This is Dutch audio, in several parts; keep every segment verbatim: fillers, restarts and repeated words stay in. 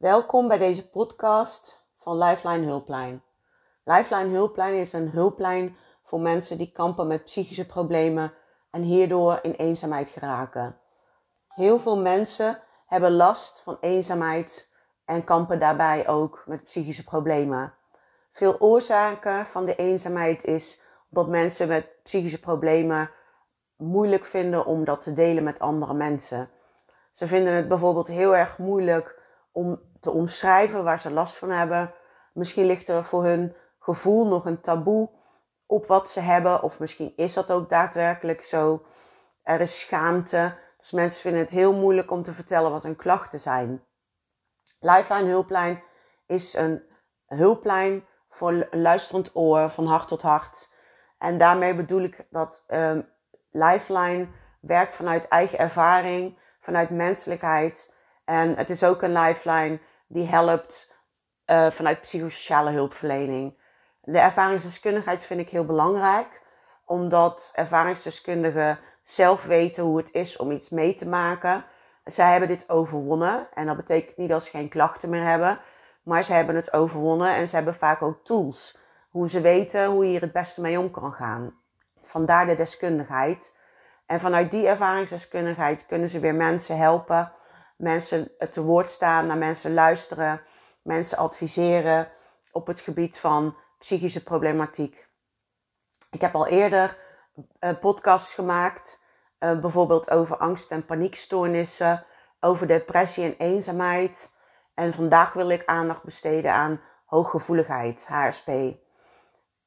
Welkom bij deze podcast van Lifeline Hulplijn. Lifeline Hulplijn is een hulplijn voor mensen die kampen met psychische problemen en hierdoor in eenzaamheid geraken. Heel veel mensen hebben last van eenzaamheid en kampen daarbij ook met psychische problemen. Veel oorzaken van de eenzaamheid is dat mensen met psychische problemen moeilijk vinden om dat te delen met andere mensen. Ze vinden het bijvoorbeeld heel erg moeilijk om te omschrijven waar ze last van hebben. Misschien ligt er voor hun gevoel nog een taboe op wat ze hebben. Of misschien is dat ook daadwerkelijk zo. Er is schaamte. Dus mensen vinden het heel moeilijk om te vertellen wat hun klachten zijn. Lifeline Hulplijn is een hulplijn voor luisterend oor, van hart tot hart. En daarmee bedoel ik dat um, Lifeline werkt vanuit eigen ervaring, vanuit menselijkheid. En het is ook een lifeline die helpt uh, vanuit psychosociale hulpverlening. De ervaringsdeskundigheid vind ik heel belangrijk. Omdat ervaringsdeskundigen zelf weten hoe het is om iets mee te maken. Zij hebben dit overwonnen. En dat betekent niet dat ze geen klachten meer hebben. Maar ze hebben het overwonnen en ze hebben vaak ook tools. Hoe ze weten hoe je hier het beste mee om kan gaan. Vandaar de deskundigheid. En vanuit die ervaringsdeskundigheid kunnen ze weer mensen helpen. Mensen te woord staan, naar mensen luisteren, mensen adviseren op het gebied van psychische problematiek. Ik heb al eerder uh, podcasts gemaakt, uh, bijvoorbeeld over angst- en paniekstoornissen, over depressie en eenzaamheid. En vandaag wil ik aandacht besteden aan hooggevoeligheid, H S P.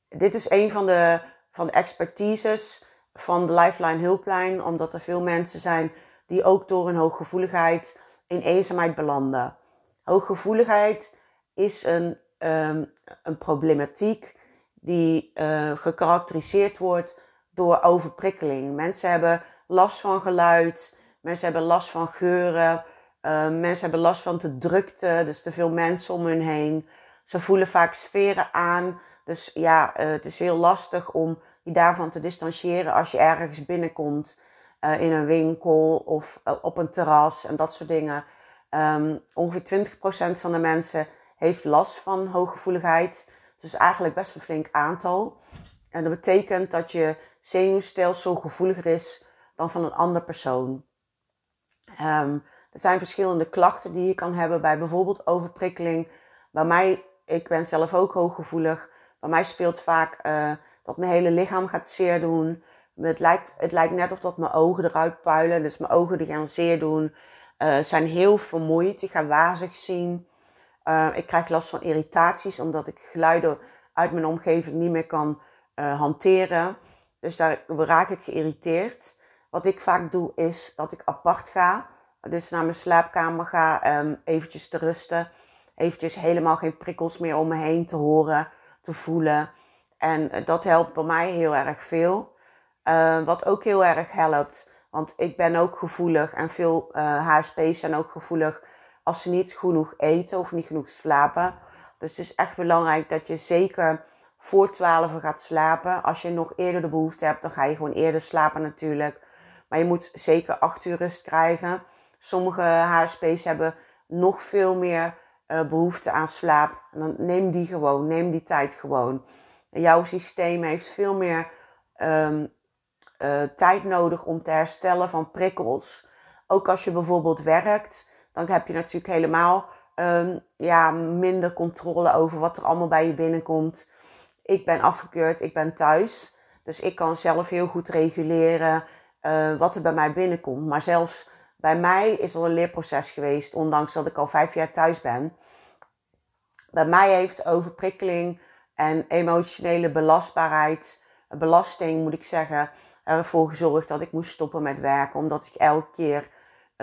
Dit is een van de, van de expertises van de Lifeline Hulplijn, omdat er veel mensen zijn die ook door hun hooggevoeligheid in eenzaamheid belanden. Hooggevoeligheid is een, um, een problematiek die uh, gekarakteriseerd wordt door overprikkeling. Mensen hebben last van geluid, mensen hebben last van geuren, uh, mensen hebben last van te drukte, dus te veel mensen om hun heen. Ze voelen vaak sferen aan, dus ja, uh, het is heel lastig om je daarvan te distancieren als je ergens binnenkomt. Uh, in een winkel of uh, op een terras en dat soort dingen. Um, ongeveer twintig procent van de mensen heeft last van hooggevoeligheid. Dus eigenlijk best een flink aantal. En dat betekent dat je zenuwstelsel gevoeliger is dan van een andere persoon. Um, er zijn verschillende klachten die je kan hebben bij bijvoorbeeld overprikkeling. Bij mij, ik ben zelf ook hooggevoelig. Bij mij speelt vaak uh, dat mijn hele lichaam gaat zeer doen. Het lijkt, het lijkt net of dat mijn ogen eruit puilen. Dus mijn ogen die gaan zeer doen. Uh, zijn heel vermoeid. Ik ga wazig zien. Uh, ik krijg last van irritaties. Omdat ik geluiden uit mijn omgeving niet meer kan uh, hanteren. Dus daar raak ik geïrriteerd. Wat ik vaak doe is dat ik apart ga. Dus naar mijn slaapkamer ga. Um, eventjes te rusten. Eventjes helemaal geen prikkels meer om me heen te horen. Te voelen. En uh, dat helpt bij mij heel erg veel. Uh, wat ook heel erg helpt, want ik ben ook gevoelig en veel uh, H S P's zijn ook gevoelig als ze niet genoeg eten of niet genoeg slapen. Dus het is echt belangrijk dat je zeker voor twaalf gaat slapen. Als je nog eerder de behoefte hebt, dan ga je gewoon eerder slapen natuurlijk. Maar je moet zeker acht uur rust krijgen. Sommige H S P's hebben nog veel meer uh, behoefte aan slaap. En dan neem die gewoon, neem die tijd gewoon. En jouw systeem heeft veel meer Um, uh, tijd nodig om te herstellen van prikkels. Ook als je bijvoorbeeld werkt, dan heb je natuurlijk helemaal um, ja, minder controle over wat er allemaal bij je binnenkomt. Ik ben afgekeurd, ik ben thuis. Dus ik kan zelf heel goed reguleren uh, wat er bij mij binnenkomt. Maar zelfs bij mij is er een leerproces geweest, ondanks dat ik al vijf jaar thuis ben. Bij mij heeft overprikkeling en emotionele belastbaarheid... belasting moet ik zeggen, ervoor gezorgd dat ik moest stoppen met werken. Omdat ik elke keer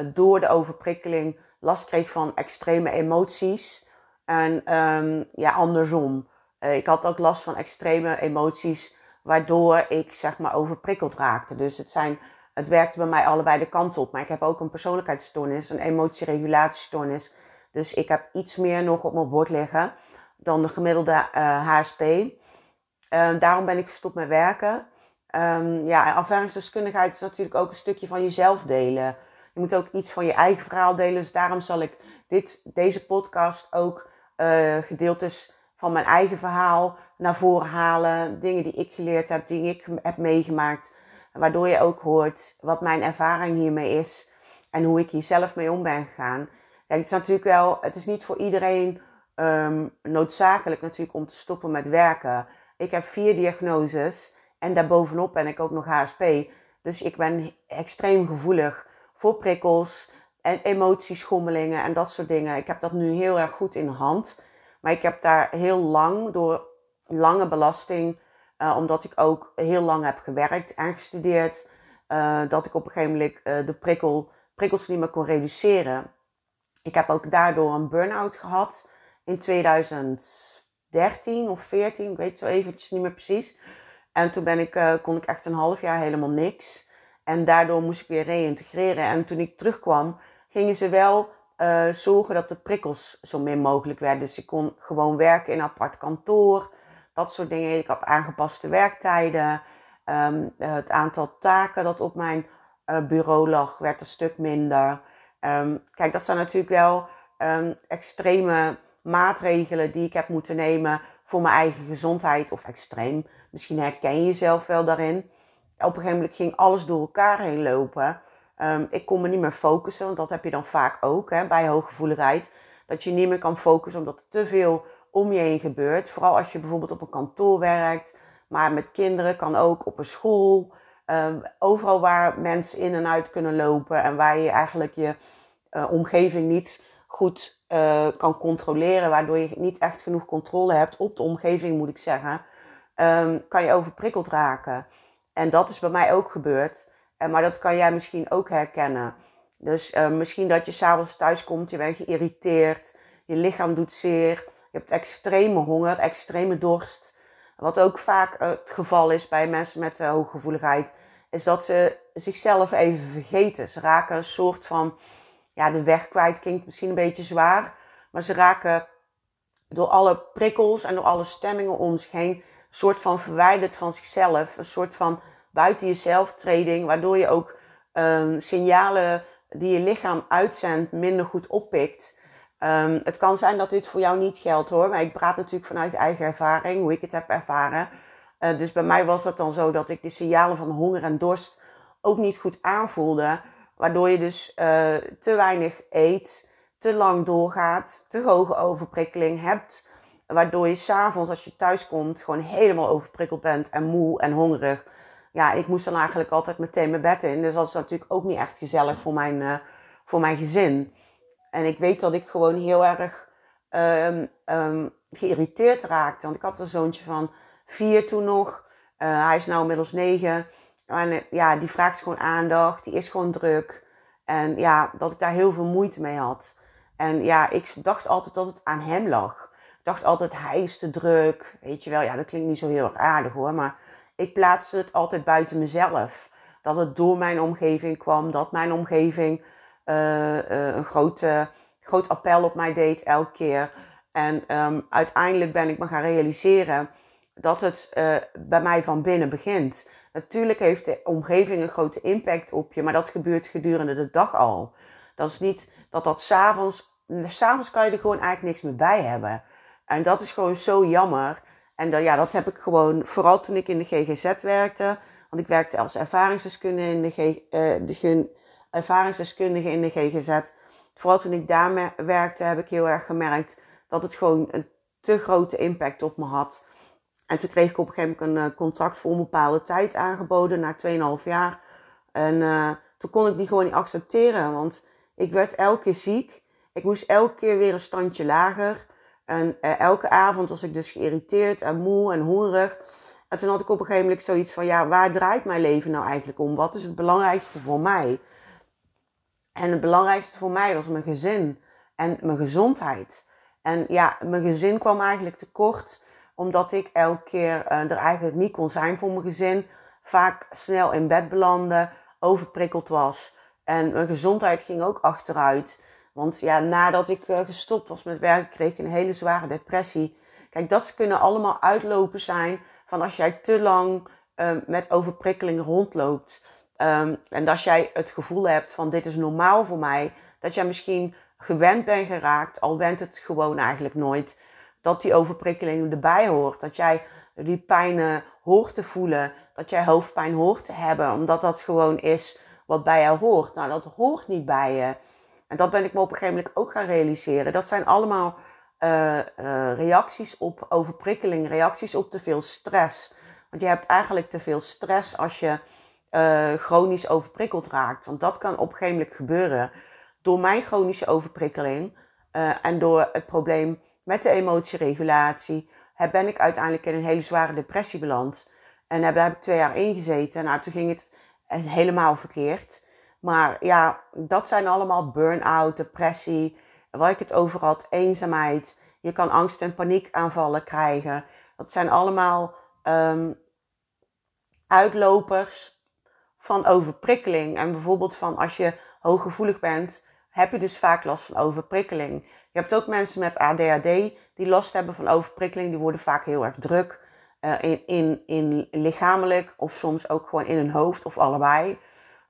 door de overprikkeling last kreeg van extreme emoties. En um, ja, andersom. Uh, ik had ook last van extreme emoties, waardoor ik zeg maar overprikkeld raakte. Dus het, zijn, het werkte bij mij allebei de kant op. Maar ik heb ook een persoonlijkheidsstoornis, een emotieregulatiestoornis. Dus ik heb iets meer nog op mijn bord liggen dan de gemiddelde uh, H S P. Um, daarom ben ik gestopt met werken. Um, ja, ervaringsdeskundigheid is natuurlijk ook een stukje van jezelf delen. Je moet ook iets van je eigen verhaal delen. Dus daarom zal ik dit, deze podcast ook uh, gedeeltes van mijn eigen verhaal naar voren halen. Dingen die ik geleerd heb, die ik heb meegemaakt. Waardoor je ook hoort wat mijn ervaring hiermee is. En hoe ik hier zelf mee om ben gegaan. Ja, het is natuurlijk wel, het is niet voor iedereen um, noodzakelijk natuurlijk om te stoppen met werken. Ik heb vier diagnoses en daarbovenop ben ik ook nog H S P. Dus ik ben extreem gevoelig voor prikkels en emotieschommelingen en dat soort dingen. Ik heb dat nu heel erg goed in de hand. Maar ik heb daar heel lang door lange belasting, uh, omdat ik ook heel lang heb gewerkt en gestudeerd, uh, dat ik op een gegeven moment uh, de prikkel, prikkels niet meer kon reduceren. Ik heb ook daardoor een burn-out gehad in twintig dertien of veertien, ik weet zo eventjes niet meer precies. En toen ben ik, uh, kon ik echt een half jaar helemaal niks. En daardoor moest ik weer reïntegreren. En toen ik terugkwam, gingen ze wel uh, zorgen dat de prikkels zo min mogelijk werden. Dus ik kon gewoon werken in een apart kantoor. Dat soort dingen. Ik had aangepaste werktijden. Um, uh, het aantal taken dat op mijn uh, bureau lag, werd een stuk minder. Um, kijk, dat zijn natuurlijk wel um, extreme maatregelen die ik heb moeten nemen voor mijn eigen gezondheid. Of extreem. Misschien herken je jezelf wel daarin. Op een gegeven moment ging alles door elkaar heen lopen. Um, ik kon me niet meer focussen, want dat heb je dan vaak ook hè, bij hooggevoeligheid. Dat je niet meer kan focussen omdat er te veel om je heen gebeurt. Vooral als je bijvoorbeeld op een kantoor werkt, maar met kinderen kan ook op een school. Um, overal waar mensen in en uit kunnen lopen en waar je eigenlijk je uh, omgeving niet goed uh, kan controleren. Waardoor je niet echt genoeg controle hebt op de omgeving, moet ik zeggen. Um, kan je overprikkeld raken. En dat is bij mij ook gebeurd. Maar dat kan jij misschien ook herkennen. Dus uh, misschien dat je s'avonds thuis komt, je bent geïrriteerd. Je lichaam doet zeer. Je hebt extreme honger, extreme dorst. Wat ook vaak uh, het geval is bij mensen met uh, hooggevoeligheid. Is dat ze zichzelf even vergeten. Ze raken een soort van, ja, de weg kwijt klinkt misschien een beetje zwaar. Maar ze raken door alle prikkels en door alle stemmingen om zich heen. Een soort van verwijderd van zichzelf. Een soort van buiten jezelf treding. Waardoor je ook um, signalen die je lichaam uitzendt minder goed oppikt. Um, het kan zijn dat dit voor jou niet geldt hoor. Maar ik praat natuurlijk vanuit eigen ervaring. Hoe ik het heb ervaren. Uh, dus bij mij was dat dan zo dat ik de signalen van honger en dorst ook niet goed aanvoelde. Waardoor je dus uh, te weinig eet. Te lang doorgaat. Te hoge overprikkeling hebt. Waardoor je s'avonds als je thuis komt gewoon helemaal overprikkeld bent en moe en hongerig. Ja, ik moest dan eigenlijk altijd meteen mijn bed in. Dus dat is natuurlijk ook niet echt gezellig voor mijn, uh, voor mijn gezin. En ik weet dat ik gewoon heel erg um, um, geïrriteerd raakte. Want ik had een zoontje van vier toen nog. Uh, hij is nu inmiddels negen. En uh, ja, die vraagt gewoon aandacht. Die is gewoon druk. En ja, dat ik daar heel veel moeite mee had. En ja, ik dacht altijd dat het aan hem lag. Ik dacht altijd, hij is te druk. Weet je wel, ja, dat klinkt niet zo heel erg aardig hoor. Maar ik plaatste het altijd buiten mezelf. Dat het door mijn omgeving kwam. Dat mijn omgeving uh, uh, een grote, groot appel op mij deed elke keer. En um, uiteindelijk ben ik me gaan realiseren dat het uh, bij mij van binnen begint. Natuurlijk heeft de omgeving een grote impact op je. Maar dat gebeurt gedurende de dag al. Dat is niet dat dat 's avonds... 's avonds kan je er gewoon eigenlijk niks meer bij hebben. En dat is gewoon zo jammer. En dat, ja, dat heb ik gewoon, vooral toen ik in de G G Z werkte. Want ik werkte als ervaringsdeskundige in de, G, eh, de ervaringsdeskundige in de G G Z. Vooral toen ik daar me- werkte heb ik heel erg gemerkt dat het gewoon een te grote impact op me had. En toen kreeg ik op een gegeven moment een uh, contract voor onbepaalde tijd aangeboden. Na tweeënhalf jaar. En uh, toen kon ik die gewoon niet accepteren. Want ik werd elke keer ziek. Ik moest elke keer weer een standje lager. En uh, elke avond was ik dus geïrriteerd en moe en hongerig. En toen had ik op een gegeven moment zoiets van, ja, waar draait mijn leven nou eigenlijk om? Wat is het belangrijkste voor mij? En het belangrijkste voor mij was mijn gezin en mijn gezondheid. En ja, mijn gezin kwam eigenlijk tekort, omdat ik elke keer uh, er eigenlijk niet kon zijn voor mijn gezin. Vaak snel in bed belandde, overprikkeld was. En mijn gezondheid ging ook achteruit. Want ja, nadat ik gestopt was met werken, kreeg ik een hele zware depressie. Kijk, dat kunnen allemaal uitlopen zijn van als jij te lang uh, met overprikkeling rondloopt. Um, en dat jij het gevoel hebt van dit is normaal voor mij. Dat jij misschien gewend bent geraakt, al went het gewoon eigenlijk nooit. Dat die overprikkeling erbij hoort. Dat jij die pijnen hoort te voelen. Dat jij hoofdpijn hoort te hebben. Omdat dat gewoon is wat bij jou hoort. Nou, dat hoort niet bij je. En dat ben ik me op een gegeven moment ook gaan realiseren. Dat zijn allemaal uh, uh, reacties op overprikkeling. Reacties op te veel stress. Want je hebt eigenlijk te veel stress als je uh, chronisch overprikkeld raakt. Want dat kan op een gegeven moment gebeuren. Door mijn chronische overprikkeling uh, en door het probleem met de emotieregulatie ben ik uiteindelijk in een hele zware depressie beland. En daar heb ik twee jaar in gezeten. Nou, toen ging het helemaal verkeerd. Maar ja, dat zijn allemaal burn-out, depressie, waar ik het over had, eenzaamheid. Je kan angst- en paniekaanvallen krijgen. Dat zijn allemaal um, uitlopers van overprikkeling. En bijvoorbeeld van als je hooggevoelig bent, heb je dus vaak last van overprikkeling. Je hebt ook mensen met A D H D die last hebben van overprikkeling. Die worden vaak heel erg druk uh, in, in, in lichamelijk of soms ook gewoon in hun hoofd of allebei.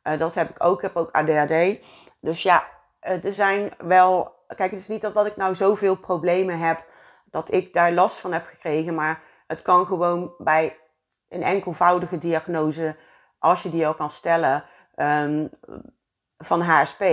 Uh, dat heb ik ook. Ik heb ook A D H D. Dus ja, uh, er zijn wel... Kijk, het is niet dat, dat ik nou zoveel problemen heb dat ik daar last van heb gekregen. Maar het kan gewoon bij een enkelvoudige diagnose, als je die al kan stellen, um, van H S P.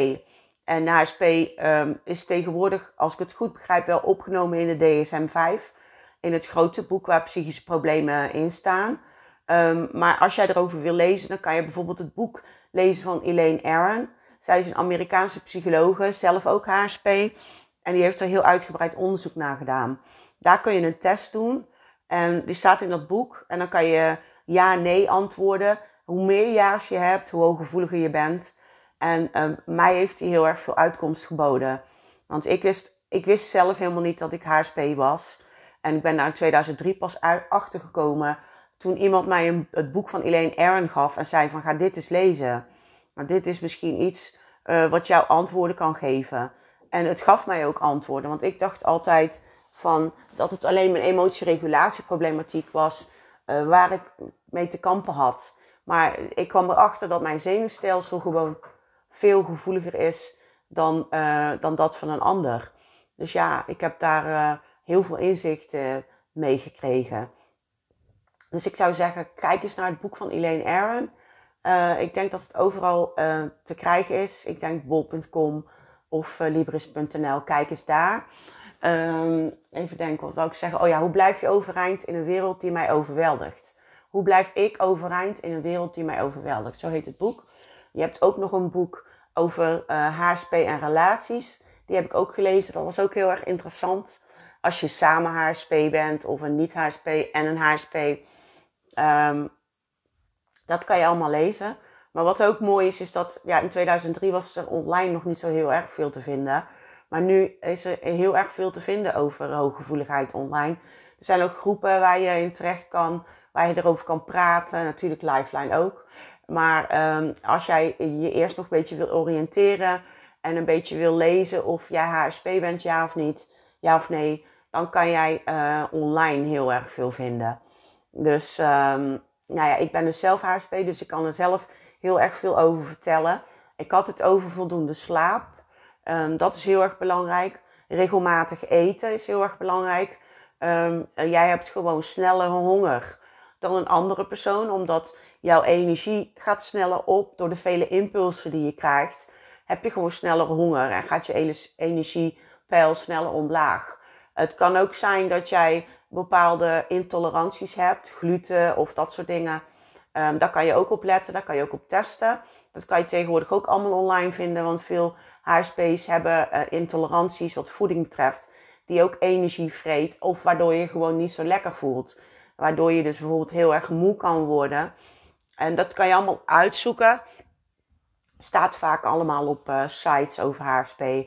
En de H S P um, is tegenwoordig, als ik het goed begrijp, wel opgenomen in de D S M vijf. In het grote boek waar psychische problemen in staan. Um, maar als jij erover wil lezen, dan kan je bijvoorbeeld het boek lezen van Elaine Aron. Zij is een Amerikaanse psychologe, zelf ook H S P. En die heeft er heel uitgebreid onderzoek naar gedaan. Daar kun je een test doen. En die staat in dat boek. En dan kan je ja, nee antwoorden. Hoe meer ja's je hebt, hoe hooggevoeliger je bent. En um, mij heeft die heel erg veel uitkomst geboden. Want ik wist, ik wist zelf helemaal niet dat ik H S P was. En ik ben daar in tweeduizend drie pas uit, achtergekomen. Toen iemand mij een, het boek van Elaine Aron gaf en zei van ga dit eens lezen. Maar dit is misschien iets uh, wat jou antwoorden kan geven. En het gaf mij ook antwoorden. Want ik dacht altijd van dat het alleen mijn emotieregulatieproblematiek was. Uh, waar ik mee te kampen had. Maar ik kwam erachter dat mijn zenuwstelsel gewoon veel gevoeliger is dan, uh, dan dat van een ander. Dus ja, ik heb daar uh, heel veel inzicht uh, mee gekregen. Dus ik zou zeggen, kijk eens naar het boek van Elaine Aron. Uh, ik denk dat het overal uh, te krijgen is. Ik denk bol punt com of uh, libris punt n l. Kijk eens daar. Um, even denken, wat wou ik zeggen? Oh ja, hoe blijf je overeind in een wereld die mij overweldigt? Hoe blijf ik overeind in een wereld die mij overweldigt? Zo heet het boek. Je hebt ook nog een boek over uh, H S P en relaties. Die heb ik ook gelezen. Dat was ook heel erg interessant. Als je samen H S P bent of een niet-H S P en een H S P. Um, dat kan je allemaal lezen. Maar wat ook mooi is, is dat ja, in tweeduizend drie was er online nog niet zo heel erg veel te vinden. Maar nu is er heel erg veel te vinden over hooggevoeligheid online. Er zijn ook groepen waar je in terecht kan, waar je erover kan praten. Natuurlijk Lifeline ook. Maar um, als jij je eerst nog een beetje wil oriënteren en een beetje wil lezen of jij H S P bent, ja of niet, ja of nee, dan kan jij uh, online heel erg veel vinden. Dus um, nou ja, ik ben dus zelf H S P, dus ik kan er zelf heel erg veel over vertellen. Ik had het over voldoende slaap. Um, dat is heel erg belangrijk. Regelmatig eten is heel erg belangrijk. Um, jij hebt gewoon sneller honger dan een andere persoon, omdat jouw energie gaat sneller op door de vele impulsen die je krijgt. Heb je gewoon sneller honger en gaat je energiepeil sneller omlaag. Het kan ook zijn dat jij bepaalde intoleranties hebt, gluten of dat soort dingen. Um, daar kan je ook op letten, daar kan je ook op testen. Dat kan je tegenwoordig ook allemaal online vinden, want veel H S P's hebben uh, intoleranties wat voeding betreft, die ook energie vreet of waardoor je gewoon niet zo lekker voelt. Waardoor je dus bijvoorbeeld heel erg moe kan worden. En dat kan je allemaal uitzoeken. Staat vaak allemaal op uh, sites over H S P. Uh,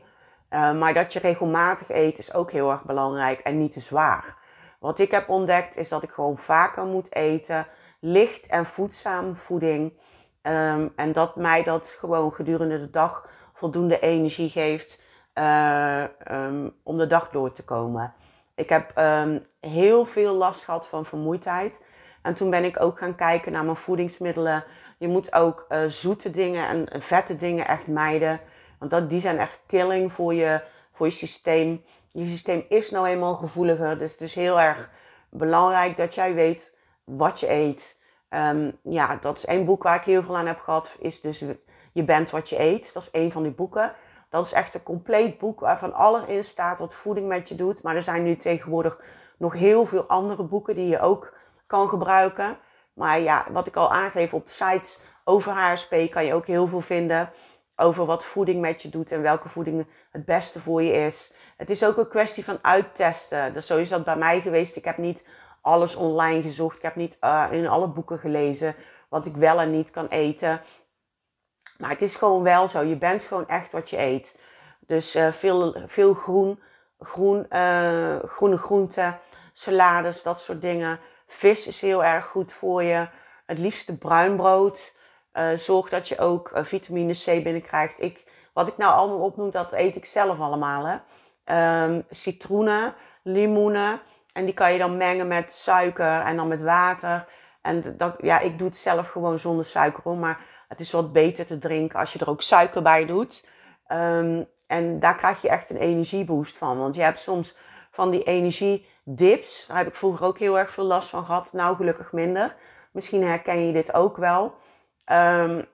maar dat je regelmatig eet is ook heel erg belangrijk en niet te zwaar. Wat ik heb ontdekt is dat ik gewoon vaker moet eten. Licht en voedzaam voeding. Um, en dat mij dat gewoon gedurende de dag voldoende energie geeft uh, um, om de dag door te komen. Ik heb um, heel veel last gehad van vermoeidheid. En toen ben ik ook gaan kijken naar mijn voedingsmiddelen Je moet ook uh, zoete dingen en, en vette dingen echt mijden. Want dat, die zijn echt killing voor je, voor je systeem. Je systeem is nou eenmaal gevoeliger. Dus het is heel erg belangrijk dat jij weet wat je eet. Um, ja, dat is één boek waar ik heel veel aan heb gehad. Is dus Je bent wat je eet. Dat is één van die boeken. Dat is echt een compleet boek waarvan alles in staat wat voeding met je doet. Maar er zijn nu tegenwoordig nog heel veel andere boeken die je ook kan gebruiken. Maar ja, wat ik al aangeef op sites over H S P kan je ook heel veel vinden. Over wat voeding met je doet en welke voeding het beste voor je is. Het is ook een kwestie van uittesten. Dus zo is dat bij mij geweest. Ik heb niet alles online gezocht. Ik heb niet uh, in alle boeken gelezen wat ik wel en niet kan eten. Maar het is gewoon wel zo. Je bent gewoon echt wat je eet. Dus uh, veel, veel groen, groen, uh, groene groenten, salades, dat soort dingen. Vis is heel erg goed voor je. Het liefste bruin brood. Uh, zorg dat je ook uh, vitamine C binnenkrijgt. Ik, wat ik nou allemaal opnoem, dat eet ik zelf allemaal. Hè. Um, citroenen, limoenen. En die kan je dan mengen met suiker en dan met water. En dat, ja, ik doe het zelf gewoon zonder suiker hoor. Maar het is wat beter te drinken als je er ook suiker bij doet. Um, en daar krijg je echt een energieboost van. Want je hebt soms van die energiedips. Daar heb ik vroeger ook heel erg veel last van gehad. Nou, gelukkig minder. Misschien herken je dit ook wel. Um,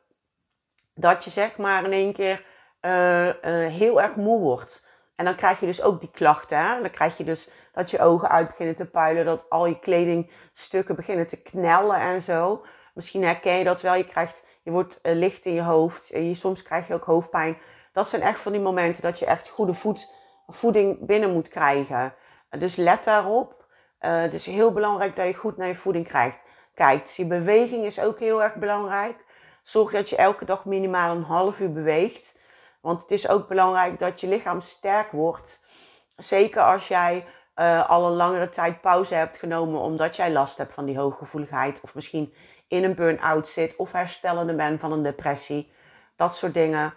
dat je zeg maar in één keer uh, uh, heel erg moe wordt. En dan krijg je dus ook die klachten. Hè? Dan krijg je dus dat je ogen uit beginnen te puilen. Dat al je kledingstukken beginnen te knellen en zo. Misschien herken je dat wel. Je krijgt... Je wordt uh, licht in je hoofd. Je, soms krijg je ook hoofdpijn. Dat zijn echt van die momenten dat je echt goede voed, voeding binnen moet krijgen. Uh, dus let daarop. Uh, het is heel belangrijk dat je goed naar je voeding krijgt, kijkt. Je beweging is ook heel erg belangrijk. Zorg dat je elke dag minimaal een half uur beweegt. Want het is ook belangrijk dat je lichaam sterk wordt. Zeker als jij uh, al een langere tijd pauze hebt genomen omdat jij last hebt van die hooggevoeligheid. Of misschien in een burn-out zit of herstellende ben van een depressie. Dat soort dingen.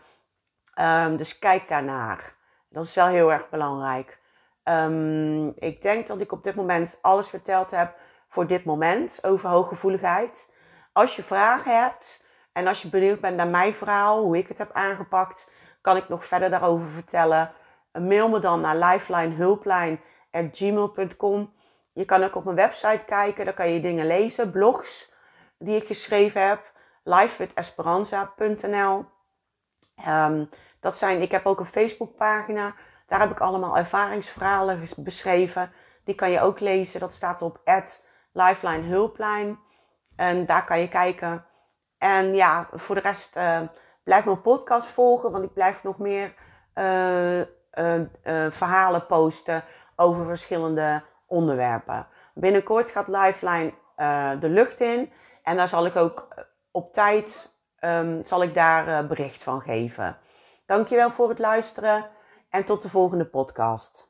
Um, dus kijk daarnaar. Dat is wel heel erg belangrijk. Um, ik denk dat ik op dit moment alles verteld heb voor dit moment over hooggevoeligheid. Als je vragen hebt en als je benieuwd bent naar mijn verhaal, hoe ik het heb aangepakt, kan ik nog verder daarover vertellen. Mail me dan naar lifeline hulplijn at gmail punt com. Je kan ook op mijn website kijken, daar kan je dingen lezen, blogs die ik geschreven heb, life with esperanza punt n l. Um, dat zijn, ik heb ook een Facebookpagina, daar heb ik allemaal ervaringsverhalen beschreven. Die kan je ook lezen, dat staat op at lifeline hulplijn. En daar kan je kijken. En ja, voor de rest uh, blijf mijn podcast volgen, want ik blijf nog meer uh, uh, uh, verhalen posten over verschillende onderwerpen. Binnenkort gaat Lifeline uh, de lucht in. En daar zal ik ook op tijd um, zal ik daar uh, bericht van geven. Dankjewel voor het luisteren en tot de volgende podcast.